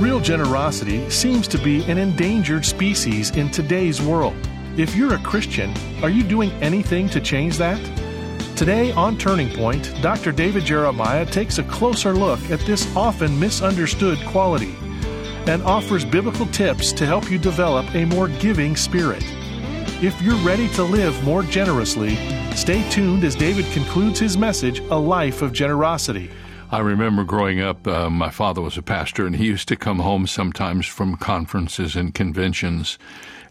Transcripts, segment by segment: Real generosity seems to be an endangered species in today's world. If you're a Christian, are you doing anything to change that? Today on Turning Point, Dr. David Jeremiah takes a closer look at this often misunderstood quality and offers biblical tips to help you develop a more giving spirit. If you're ready to live more generously, stay tuned as David concludes his message, A Life of Generosity. I remember growing up, my father was a pastor, and he used to come home sometimes from conferences and conventions,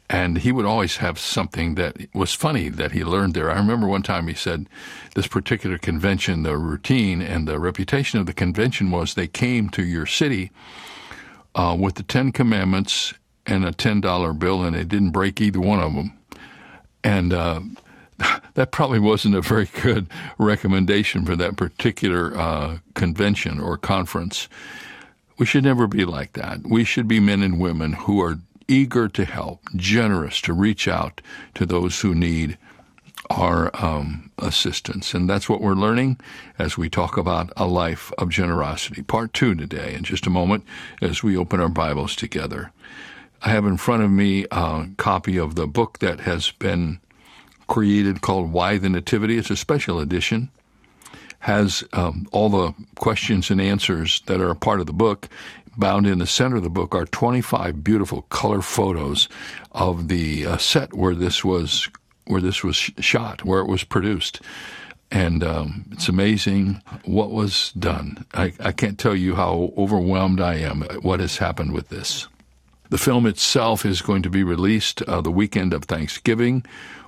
and he would always have something that was funny that he learned there. I remember one time he said this particular convention, the routine and the reputation of the convention was they came to your city with the Ten Commandments and a $10 bill, and they didn't break either one of them. And that probably wasn't a very good recommendation for that particular convention or conference. We should never be like that. We should be men and women who are eager to help, generous to reach out to those who need our assistance. And that's what we're learning as we talk about A Life of Generosity. Part 2 today, in just a moment, as we open our Bibles together. I have in front of me a copy of the book that has been created called Why the Nativity. It's a special edition, has all the questions and answers that are a part of the book. Bound in the center of the book are 25 beautiful color photos of the set where this was shot, where it was produced. And it's amazing what was done. I can't tell you how overwhelmed I am at what has happened with this. The film itself is going to be released the weekend of Thanksgiving.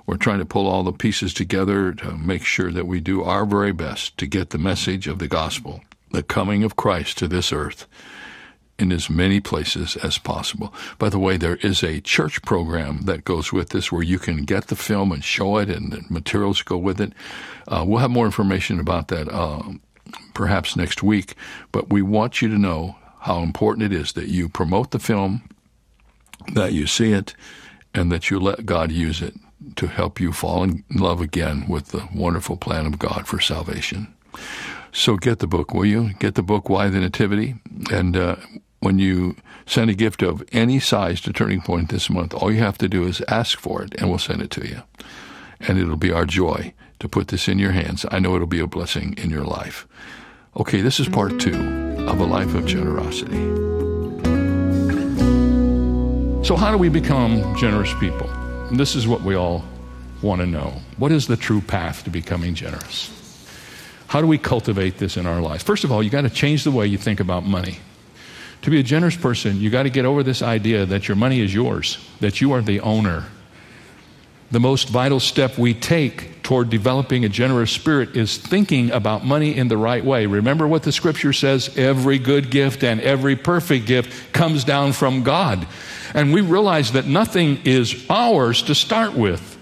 We're trying to pull all the pieces together to make sure that we do our very best to get the message of the gospel, the coming of Christ to this earth, in as many places as possible. By the way, there is a church program that goes with this where you can get the film and show it, and the materials go with it. We'll have more information about that perhaps next week, but we want you to know how important it is that you promote the film, that you see it, and that you let God use it to help you fall in love again with the wonderful plan of God for salvation. So get the book, will you? Get the book, Why the Nativity? And when you send a gift of any size to Turning Point this month, all you have to do is ask for it, and we'll send it to you. And it'll be our joy to put this in your hands. I know it'll be a blessing in your life. Okay, this is part 2 of A Life of Generosity. So how do we become generous people? This is what we all want to know. What is the true path to becoming generous? How do we cultivate this in our lives? First of all, you got to change the way you think about money. To be a generous person, you got to get over this idea that your money is yours, that you are the owner. The most vital step we take toward developing a generous spirit is thinking about money in the right way. Remember what the scripture says, every good gift and every perfect gift comes down from God. And we realize that nothing is ours to start with.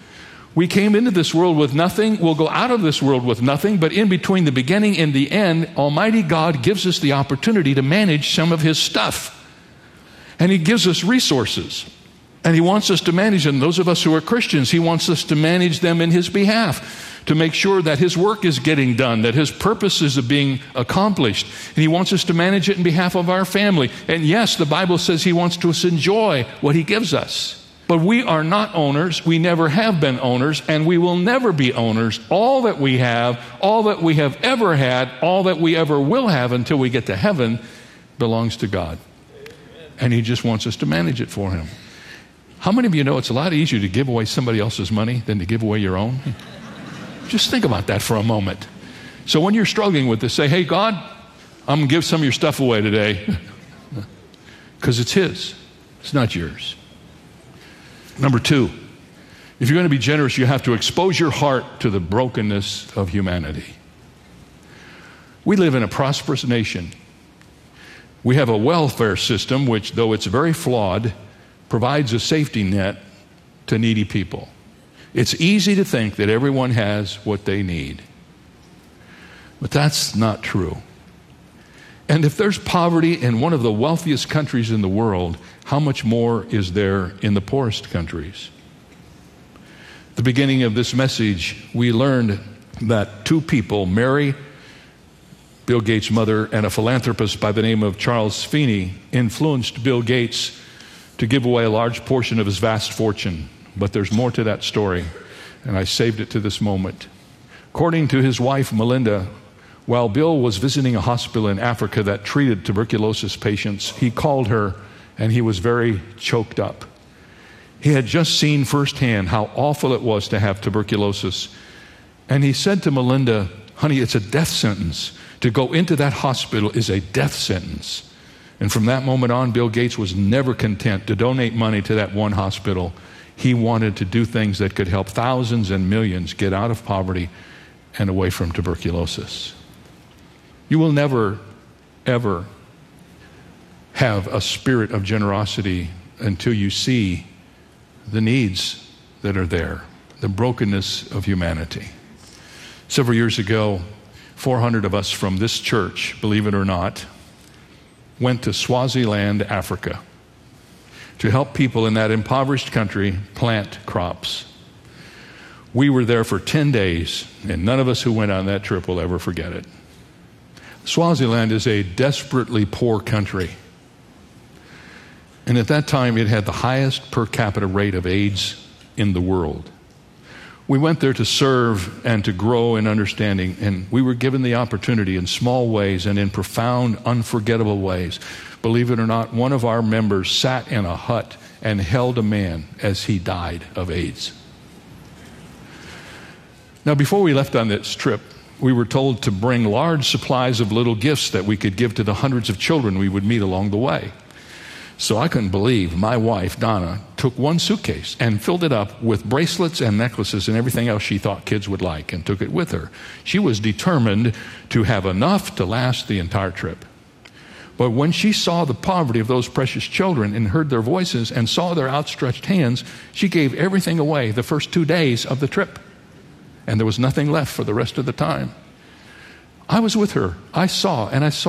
We came into this world with nothing. We'll go out of this world with nothing. But in between the beginning and the end, Almighty God gives us the opportunity to manage some of His stuff. And He gives us resources. And He wants us to manage them. Those of us who are Christians, He wants us to manage them in His behalf, to make sure that His work is getting done, that His purposes are being accomplished. And He wants us to manage it in behalf of our family. And yes, the Bible says He wants us to enjoy what He gives us. But we are not owners, we never have been owners, and we will never be owners. All that we have, all that we have ever had, all that we ever will have until we get to heaven belongs to God. And He just wants us to manage it for Him. How many of you know it's a lot easier to give away somebody else's money than to give away your own? Just think about that for a moment. So when you're struggling with this, say, hey, God, I'm going to give some of your stuff away today. Because it's His. It's not yours. Number 2, if you're going to be generous, you have to expose your heart to the brokenness of humanity. We live in a prosperous nation. We have a welfare system which, though it's very flawed, provides a safety net to needy people. It's easy to think that everyone has what they need. But that's not true. And if there's poverty in one of the wealthiest countries in the world, how much more is there in the poorest countries? At the beginning of this message, we learned that two people, Mary, Bill Gates' mother, and a philanthropist by the name of Charles Feeney, influenced Bill Gates to give away a large portion of his vast fortune. But there's more to that story, and I saved it to this moment. According to his wife, Melinda, while Bill was visiting a hospital in Africa that treated tuberculosis patients, he called her, and he was very choked up. He had just seen firsthand how awful it was to have tuberculosis. And he said to Melinda, "Honey, it's a death sentence. To go into that hospital is a death sentence." And from that moment on, Bill Gates was never content to donate money to that one hospital. He wanted to do things that could help thousands and millions get out of poverty and away from tuberculosis. You will never, ever have a spirit of generosity until you see the needs that are there, the brokenness of humanity. Several years ago, 400 of us from this church, believe it or not, went to Swaziland, Africa, to help people in that impoverished country plant crops. We were there for 10 days, and none of us who went on that trip will ever forget it. Swaziland is a desperately poor country. And at that time, it had the highest per capita rate of AIDS in the world. We went there to serve and to grow in understanding, and we were given the opportunity in small ways and in profound, unforgettable ways. Believe it or not, one of our members sat in a hut and held a man as he died of AIDS. Now, before we left on this trip, we were told to bring large supplies of little gifts that we could give to the hundreds of children we would meet along the way. So I couldn't believe my wife, Donna, took one suitcase and filled it up with bracelets and necklaces and everything else she thought kids would like and took it with her. She was determined to have enough to last the entire trip. But when she saw the poverty of those precious children and heard their voices and saw their outstretched hands, she gave everything away the first 2 days of the trip. And there was nothing left for the rest of the time. I was with her. I saw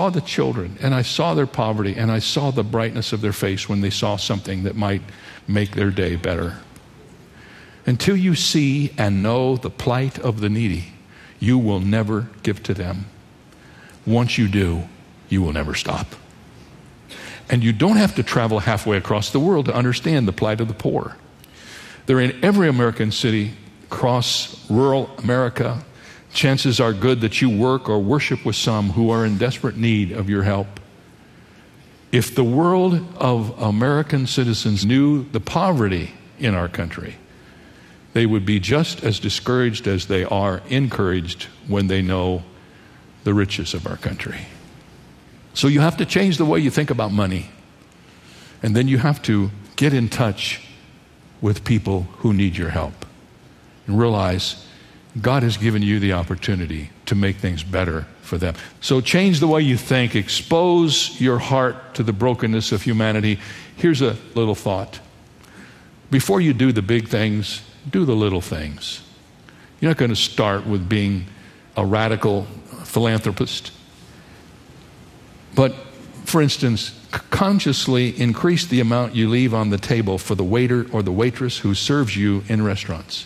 the children, and I saw their poverty, and I saw the brightness of their face when they saw something that might make their day better. Until you see and know the plight of the needy, you will never give to them. Once you do, you will never stop. And you don't have to travel halfway across the world to understand the plight of the poor. They're in every American city, across rural America. Chances are good that you work or worship with some who are in desperate need of your help. If the world of American citizens knew the poverty in our country, they would be just as discouraged as they are encouraged when they know the riches of our country. So you have to change the way you think about money. And then you have to get in touch with people who need your help and realize God has given you the opportunity to make things better for them. So change the way you think. Expose your heart to the brokenness of humanity. Here's a little thought. Before you do the big things, do the little things. You're not going to start with being a radical philanthropist. But, for instance, consciously increase the amount you leave on the table for the waiter or the waitress who serves you in restaurants.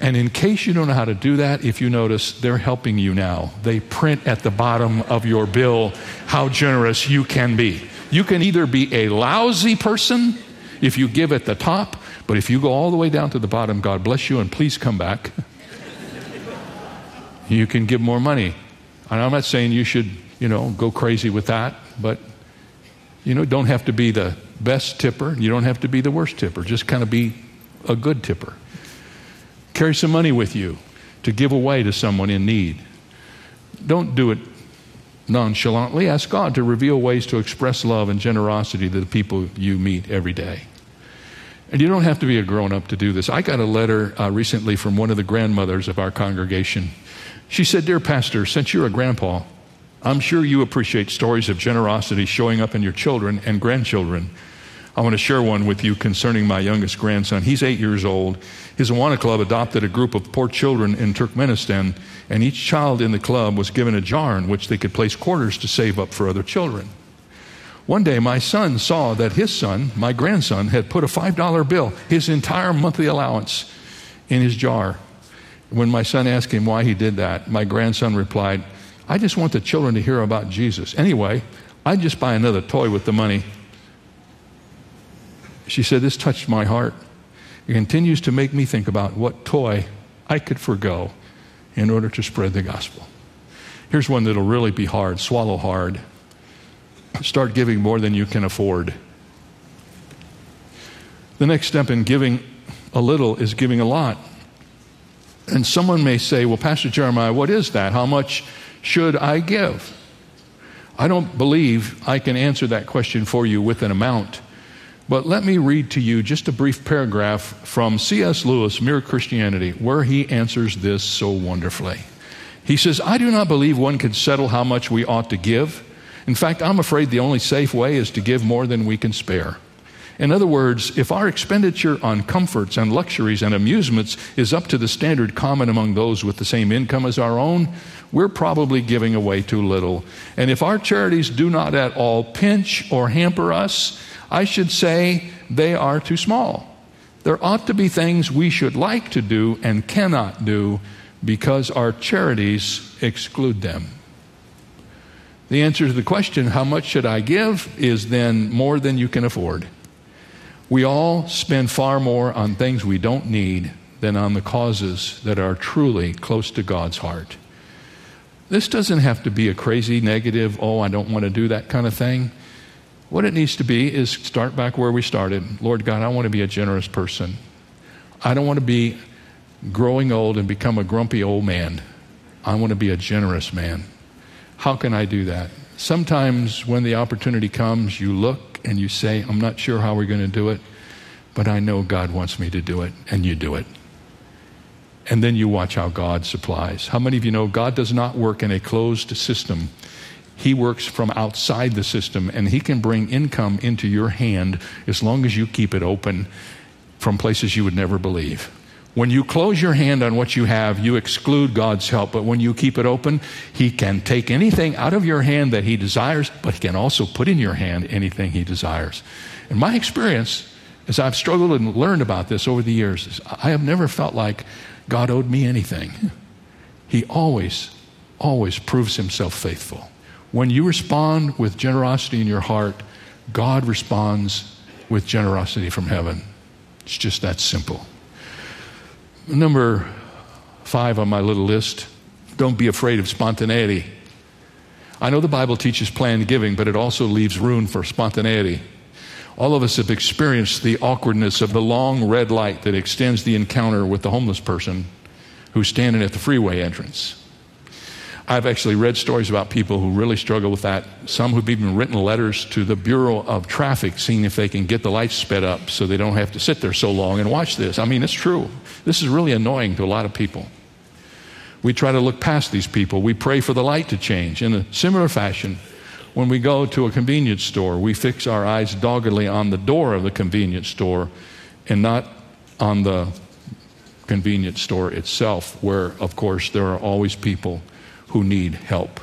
And in case you don't know how to do that, if you notice, they're helping you now. They print at the bottom of your bill how generous you can be. You can either be a lousy person if you give at the top, but if you go all the way down to the bottom, God bless you and please come back. You can give more money. And I'm not saying you should, go crazy with that, but don't have to be the best tipper. You don't have to be the worst tipper. Just kind of be a good tipper. Carry some money with you to give away to someone in need. Don't do it nonchalantly. Ask God to reveal ways to express love and generosity to the people you meet every day. And you don't have to be a grown-up to do this. I got a letter recently from one of the grandmothers of our congregation. She said, "Dear Pastor, since you're a grandpa, I'm sure you appreciate stories of generosity showing up in your children and grandchildren. I want to share one with you concerning my youngest grandson. He's 8 years old. His Awana Club adopted a group of poor children in Turkmenistan, and each child in the club was given a jar in which they could place quarters to save up for other children. One day, my son saw that his son, my grandson, had put a $5 bill, his entire monthly allowance, in his jar. When my son asked him why he did that, my grandson replied, "I just want the children to hear about Jesus. Anyway, I'd just buy another toy with the money." She said, "This touched my heart. It continues to make me think about what toy I could forgo in order to spread the gospel." Here's one that'll really be hard. Swallow hard. Start giving more than you can afford. The next step in giving a little is giving a lot. And someone may say, "Well, Pastor Jeremiah, what is that? How much should I give?" I don't believe I can answer that question for you with an amount. But let me read to you just a brief paragraph from C.S. Lewis, Mere Christianity, where he answers this so wonderfully. He says, "I do not believe one can settle how much we ought to give. In fact, I'm afraid the only safe way is to give more than we can spare. In other words, if our expenditure on comforts and luxuries and amusements is up to the standard common among those with the same income as our own, we're probably giving away too little. And if our charities do not at all pinch or hamper us, I should say they are too small. There ought to be things we should like to do and cannot do because our charities exclude them." The answer to the question, how much should I give, is then more than you can afford. We all spend far more on things we don't need than on the causes that are truly close to God's heart. This doesn't have to be a crazy negative, "Oh, I don't want to do that" kind of thing. What it needs to be is start back where we started. Lord God, I want to be a generous person. I don't want to be growing old and become a grumpy old man. I want to be a generous man. How can I do that? Sometimes when the opportunity comes, you look and you say, "I'm not sure how we're going to do it, but I know God wants me to do it," and you do it. And then you watch how God supplies. How many of you know God does not work in a closed system? He works from outside the system, and He can bring income into your hand as long as you keep it open from places you would never believe. When you close your hand on what you have, you exclude God's help. But when you keep it open, He can take anything out of your hand that He desires, but He can also put in your hand anything He desires. And my experience, as I've struggled and learned about this over the years, is I have never felt like God owed me anything. He always proves Himself faithful. When you respond with generosity in your heart, God responds with generosity from heaven. It's just that simple. Number 5 on my little list, don't be afraid of spontaneity. I know the Bible teaches planned giving, but it also leaves room for spontaneity. All of us have experienced the awkwardness of the long red light that extends the encounter with the homeless person who's standing at the freeway entrance. I've actually read stories about people who really struggle with that. Some who've even written letters to the Bureau of Traffic, seeing if they can get the lights sped up so they don't have to sit there so long and watch this. I mean, it's true. This is really annoying to a lot of people. We try to look past these people. We pray for the light to change. In a similar fashion, when we go to a convenience store, we fix our eyes doggedly on the door of the convenience store and not on the convenience store itself, where, of course, there are always people who need help.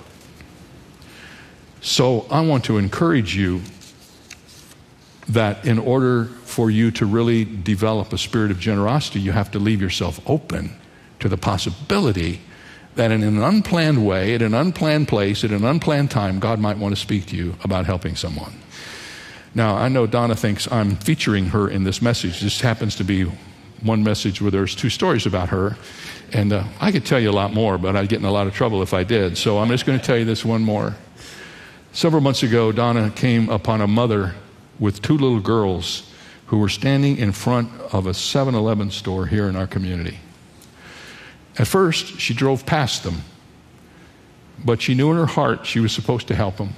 So I want to encourage you that in order for you to really develop a spirit of generosity, you have to leave yourself open to the possibility that in an unplanned way, at an unplanned place, at an unplanned time, God might want to speak to you about helping someone. Now, I know Donna thinks I'm featuring her in this message. This happens to be one message where there's two stories about her. And I could tell you a lot more, but I'd get in a lot of trouble if I did. So I'm just going to tell you this one more. Several months ago, Donna came upon a mother with two little girls who were standing in front of a 7-Eleven store here in our community. At first, she drove past them, but she knew in her heart she was supposed to help them.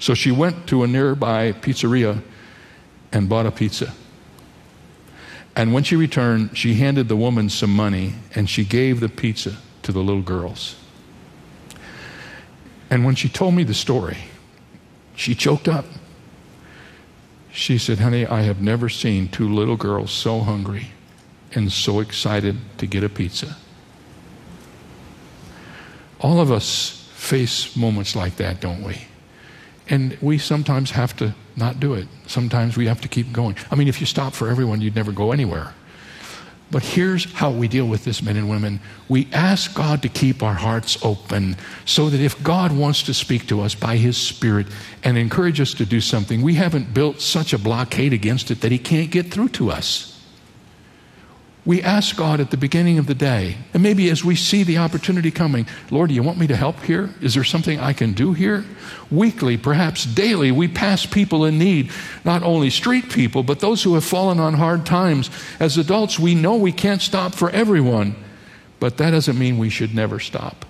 So she went to a nearby pizzeria and bought a pizza. And when she returned, she handed the woman some money, and she gave the pizza to the little girls. And when she told me the story, she choked up. She said, honey, I have never seen two little girls so hungry and so excited to get a pizza. All of us face moments like that, don't we? And we sometimes have to not do it. Sometimes we have to keep going. I mean, if you stop for everyone, you'd never go anywhere. But here's how we deal with this, men and women. We ask God to keep our hearts open so that if God wants to speak to us by His Spirit and encourage us to do something, we haven't built such a blockade against it that He can't get through to us. We ask God at the beginning of the day, and maybe as we see the opportunity coming, Lord, do you want me to help here? Is there something I can do here? Weekly, perhaps daily, we pass people in need, not only street people, but those who have fallen on hard times. As adults, we know we can't stop for everyone, but that doesn't mean we should never stop.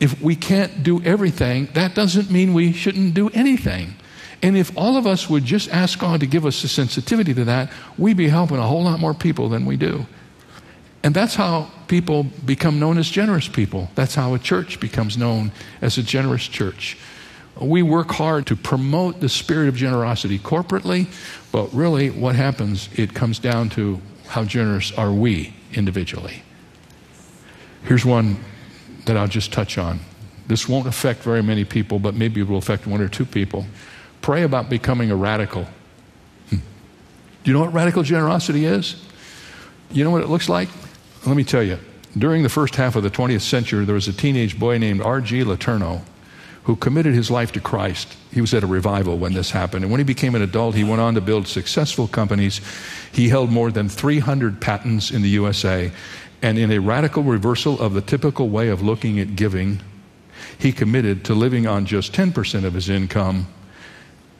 If we can't do everything, that doesn't mean we shouldn't do anything. And if all of us would just ask God to give us the sensitivity to that, we'd be helping a whole lot more people than we do. And that's how people become known as generous people. That's how a church becomes known as a generous church. We work hard to promote the spirit of generosity corporately, but really what happens, it comes down to how generous are we individually. Here's one that I'll just touch on. This won't affect very many people, but maybe it will affect one or two people. Pray about becoming a radical. Do you know what radical generosity is? You know what it looks like? Let me tell you. During the first half of the 20th century, there was a teenage boy named R.G. Letourneau who committed his life to Christ. He was at a revival when this happened. And when he became an adult, he went on to build successful companies. He held more than 300 patents in the USA. And in a radical reversal of the typical way of looking at giving, he committed to living on just 10% of his income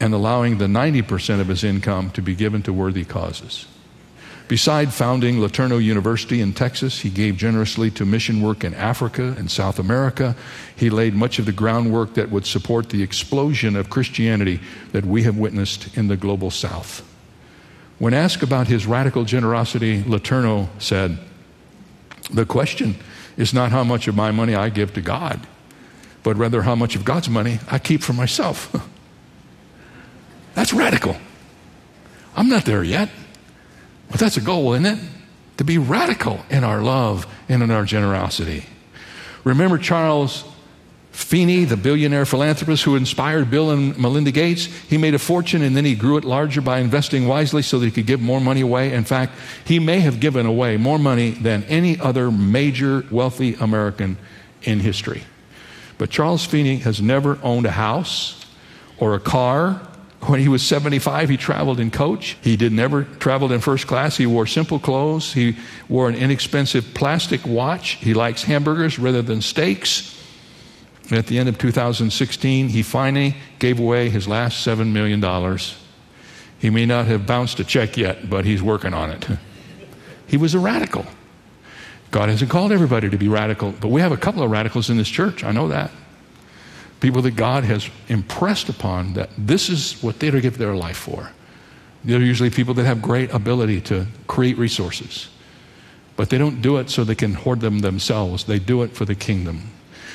and allowing the 90% of his income to be given to worthy causes. Beside founding Letourneau University in Texas, he gave generously to mission work in Africa and South America. He laid much of the groundwork that would support the explosion of Christianity that we have witnessed in the global South. When asked about his radical generosity, Letourneau said, "The question is not how much of my money I give to God, but rather how much of God's money I keep for myself." That's radical. I'm not there yet, but that's a goal, isn't it? To be radical in our love and in our generosity. Remember Charles Feeney, the billionaire philanthropist who inspired Bill and Melinda Gates? He made a fortune and then he grew it larger by investing wisely so that he could give more money away. In fact, he may have given away more money than any other major wealthy American in history. But Charles Feeney has never owned a house or a car. When he was 75, he traveled in coach. He did never traveled in first class. He wore simple clothes. He wore an inexpensive plastic watch. He likes hamburgers rather than steaks. And at the end of 2016, he finally gave away his last $7 million. He may not have bounced a check yet, but he's working on it. He was a radical. God hasn't called everybody to be radical, but we have a couple of radicals in this church. I know that. People that God has impressed upon that this is what they give their life for. They're usually people that have great ability to create resources. But they don't do it so they can hoard them themselves. They do it for the kingdom.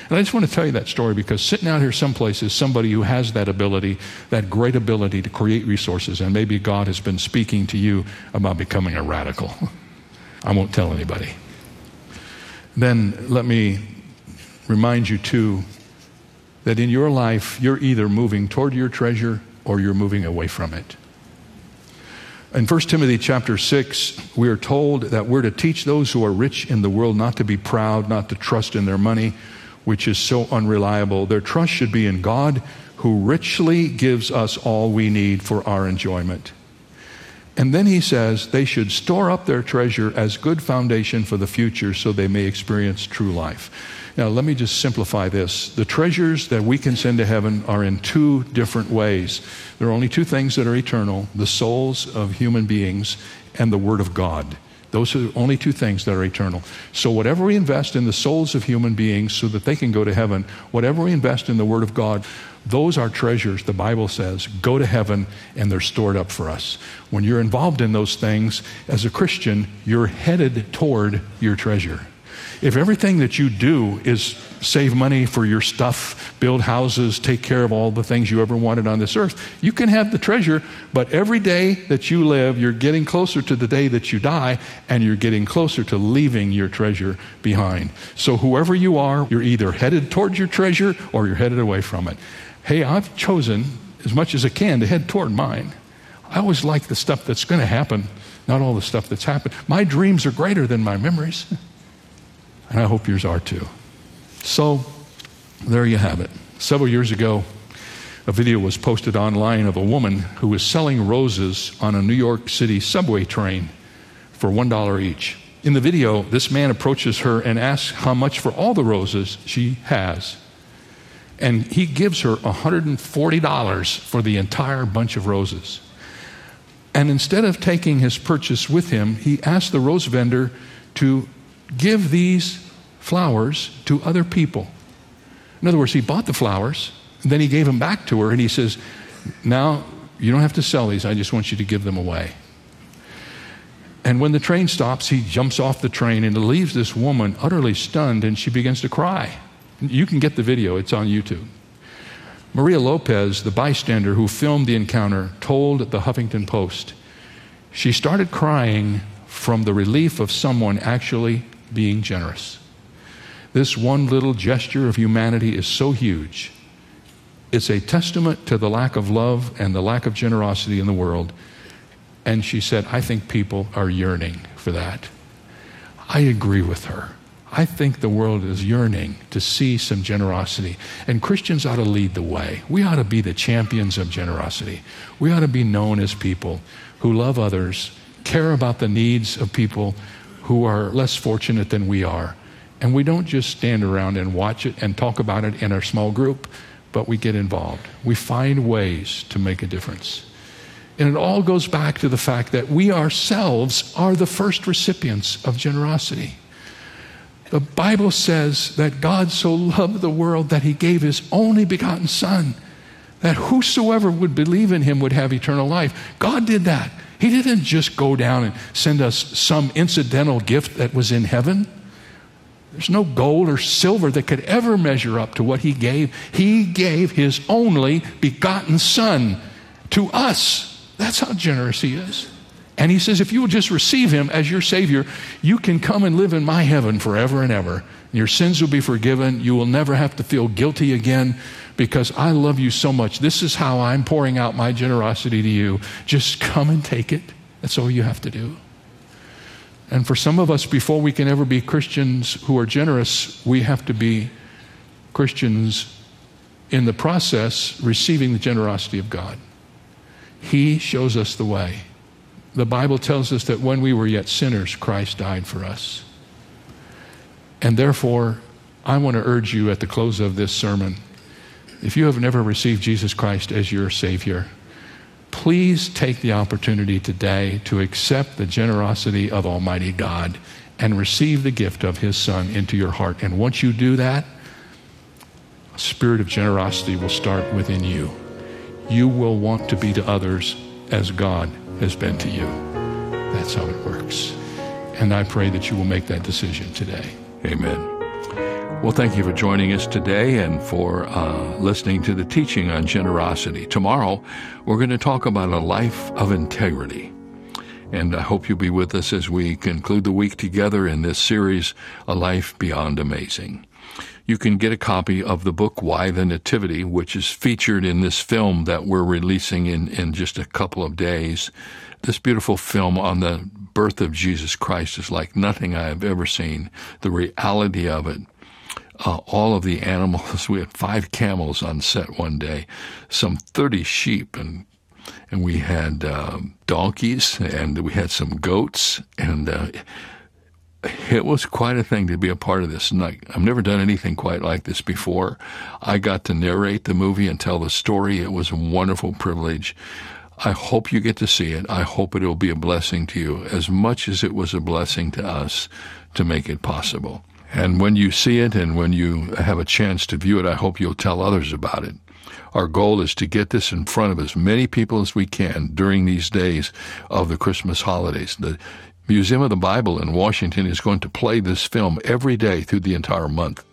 And I just want to tell you that story because sitting out here someplace is somebody who has that ability, that great ability to create resources. And maybe God has been speaking to you about becoming a radical. I won't tell anybody. Then let me remind you too that in your life, you're either moving toward your treasure or you're moving away from it. In 1 Timothy chapter 6, we are told that we're to teach those who are rich in the world not to be proud, not to trust in their money, which is so unreliable. Their trust should be in God, who richly gives us all we need for our enjoyment. And then he says they should store up their treasure as good foundation for the future so they may experience true life. Now, let me just simplify this. The treasures that we can send to heaven are in two different ways. There are only two things that are eternal, the souls of human beings and the Word of God. Those are the only two things that are eternal. So whatever we invest in the souls of human beings so that they can go to heaven, whatever we invest in the Word of God, those are treasures, the Bible says, go to heaven and they're stored up for us. When you're involved in those things, as a Christian, you're headed toward your treasure. If everything that you do is save money for your stuff, build houses, take care of all the things you ever wanted on this earth, you can have the treasure, but every day that you live, you're getting closer to the day that you die, and you're getting closer to leaving your treasure behind. So whoever you are, you're either headed towards your treasure or you're headed away from it. Hey, I've chosen as much as I can to head toward mine. I always like the stuff that's going to happen, not all the stuff that's happened. My dreams are greater than my memories. And I hope yours are too. So there you have it. Several years ago, a video was posted online of a woman who was selling roses on a New York City subway train for $1 each. In the video, this man approaches her and asks how much for all the roses she has. And he gives her $140 for the entire bunch of roses. And instead of taking his purchase with him, he asked the rose vendor to give these flowers to other people. In other words, he bought the flowers, and then he gave them back to her, and he says, now, you don't have to sell these. I just want you to give them away. And when the train stops, he jumps off the train and leaves this woman utterly stunned, and she begins to cry. You can get the video. It's on YouTube. Maria Lopez, the bystander who filmed the encounter, told the Huffington Post, she started crying from the relief of someone actually being generous. This one little gesture of humanity is so huge. It's a testament to the lack of love and the lack of generosity in the world. And she said, I think people are yearning for that. I agree with her. I think the world is yearning to see some generosity. And Christians ought to lead the way. We ought to be the champions of generosity. We ought to be known as people who love others, care about the needs of people who are less fortunate than we are. And we don't just stand around and watch it and talk about it in our small group, but we get involved. We find ways to make a difference. And it all goes back to the fact that we ourselves are the first recipients of generosity. The Bible says that God so loved the world that he gave his only begotten Son, that whosoever would believe in him would have eternal life. God did that. He didn't just go down and send us some incidental gift that was in heaven. There's no gold or silver that could ever measure up to what he gave. He gave his only begotten Son to us. That's how generous he is. And he says, if you will just receive him as your Savior, you can come and live in my heaven forever and ever. Your sins will be forgiven. You will never have to feel guilty again because I love you so much. This is how I'm pouring out my generosity to you. Just come and take it. That's all you have to do. And for some of us, before we can ever be Christians who are generous, we have to be Christians in the process receiving the generosity of God. He shows us the way. The Bible tells us that when we were yet sinners, Christ died for us. And therefore, I want to urge you at the close of this sermon, if you have never received Jesus Christ as your Savior, please take the opportunity today to accept the generosity of Almighty God and receive the gift of his Son into your heart. And once you do that, a spirit of generosity will start within you. You will want to be to others as God has been to you. That's how it works. And I pray that you will make that decision today. Amen. Well, thank you for joining us today and for listening to the teaching on generosity. Tomorrow, we're going to talk about a life of integrity. And I hope you'll be with us as we conclude the week together in this series, A Life Beyond Amazing. You can get a copy of the book, Why the Nativity, which is featured in this film that we're releasing in just a couple of days. This beautiful film on the birth of Jesus Christ is like nothing I have ever seen. The reality of it. All of the animals. We had 5 camels on set one day, some 30 sheep, and we had donkeys, and we had some goats, and it was quite a thing to be a part of this. And I've never done anything quite like this before. I got to narrate the movie and tell the story. It was a wonderful privilege. I hope you get to see it. I hope it will be a blessing to you as much as it was a blessing to us to make it possible. And when you see it and when you have a chance to view it, I hope you'll tell others about it. Our goal is to get this in front of as many people as we can during these days of the Christmas holidays. The Museum of the Bible in Washington is going to play this film every day through the entire month.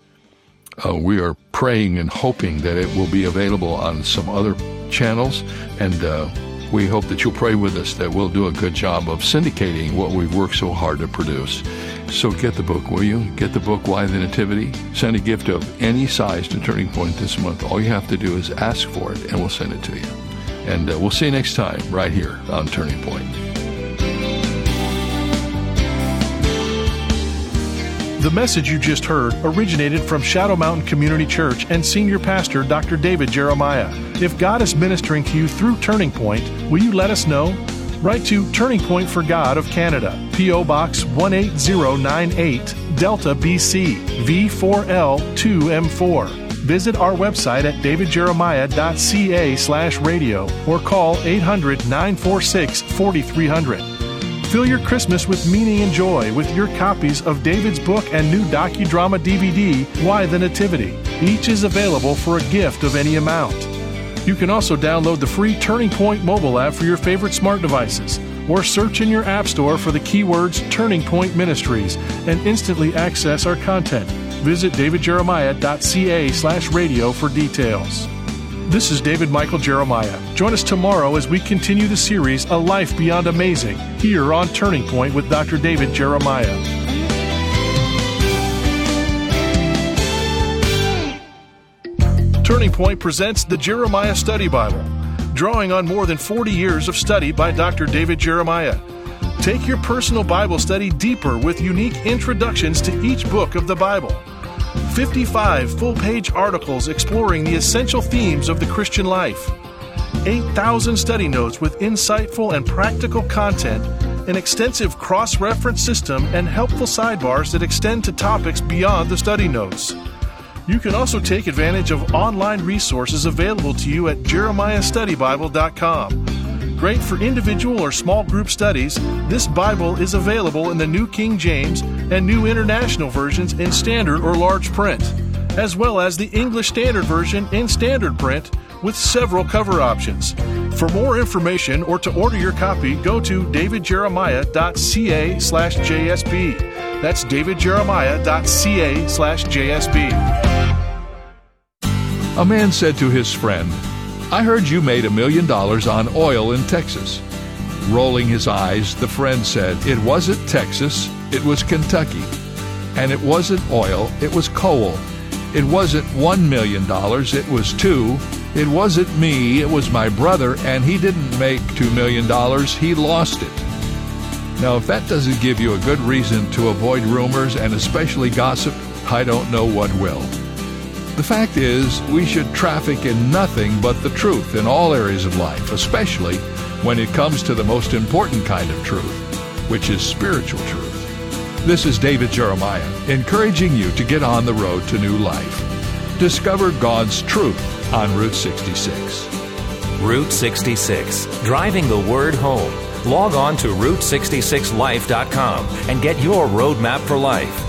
We are praying and hoping that it will be available on some other channels, and we hope that you'll pray with us that we'll do a good job of syndicating what we've worked so hard to produce. So get the book, will you? Get the book, Why the Nativity? Send a gift of any size to Turning Point this month. All you have to do is ask for it, and we'll send it to you. And we'll see you next time right here on Turning Point. The message you just heard originated from Shadow Mountain Community Church and Senior Pastor Dr. David Jeremiah. If God is ministering to you through Turning Point, will you let us know? Write to Turning Point for God of Canada, P.O. Box 18098, Delta, BC, V4L2M4. Visit our website at davidjeremiah.ca/radio or call 800-946-4300. Fill your Christmas with meaning and joy with your copies of David's book and new docudrama DVD, Why the Nativity. Each is available for a gift of any amount. You can also download the free Turning Point mobile app for your favorite smart devices, or search in your app store for the keywords Turning Point Ministries and instantly access our content. Visit davidjeremiah.ca/radio for details. This is David Michael Jeremiah. Join us tomorrow as we continue the series, A Life Beyond Amazing, here on Turning Point with Dr. David Jeremiah. Turning Point presents the Jeremiah Study Bible, drawing on more than 40 years of study by Dr. David Jeremiah. Take your personal Bible study deeper with unique introductions to each book of the Bible. 55 full-page articles exploring the essential themes of the Christian life, 8,000 study notes with insightful and practical content, an extensive cross-reference system, and helpful sidebars that extend to topics beyond the study notes. You can also take advantage of online resources available to you at jeremiahstudybible.com. Great for individual or small group studies, this Bible is available in the New King James and New International versions in standard or large print, as well as the English Standard Version in standard print with several cover options. For more information or to order your copy, go to davidjeremiah.ca/JSB. That's davidjeremiah.ca/JSB. A man said to his friend, "I heard you made $1 million on oil in Texas." Rolling his eyes, the friend said, "It wasn't Texas, it was Kentucky. And it wasn't oil, it was coal. It wasn't $1 million, it was $2. It wasn't me, it was my brother, and he didn't make $2 million, he lost it." Now, if that doesn't give you a good reason to avoid rumors and especially gossip, I don't know what will. The fact is, we should traffic in nothing but the truth in all areas of life, especially when it comes to the most important kind of truth, which is spiritual truth. This is David Jeremiah, encouraging you to get on the road to new life. Discover God's truth on Route 66. Route 66, driving the word home. Log on to Route66Life.com and get your roadmap for life.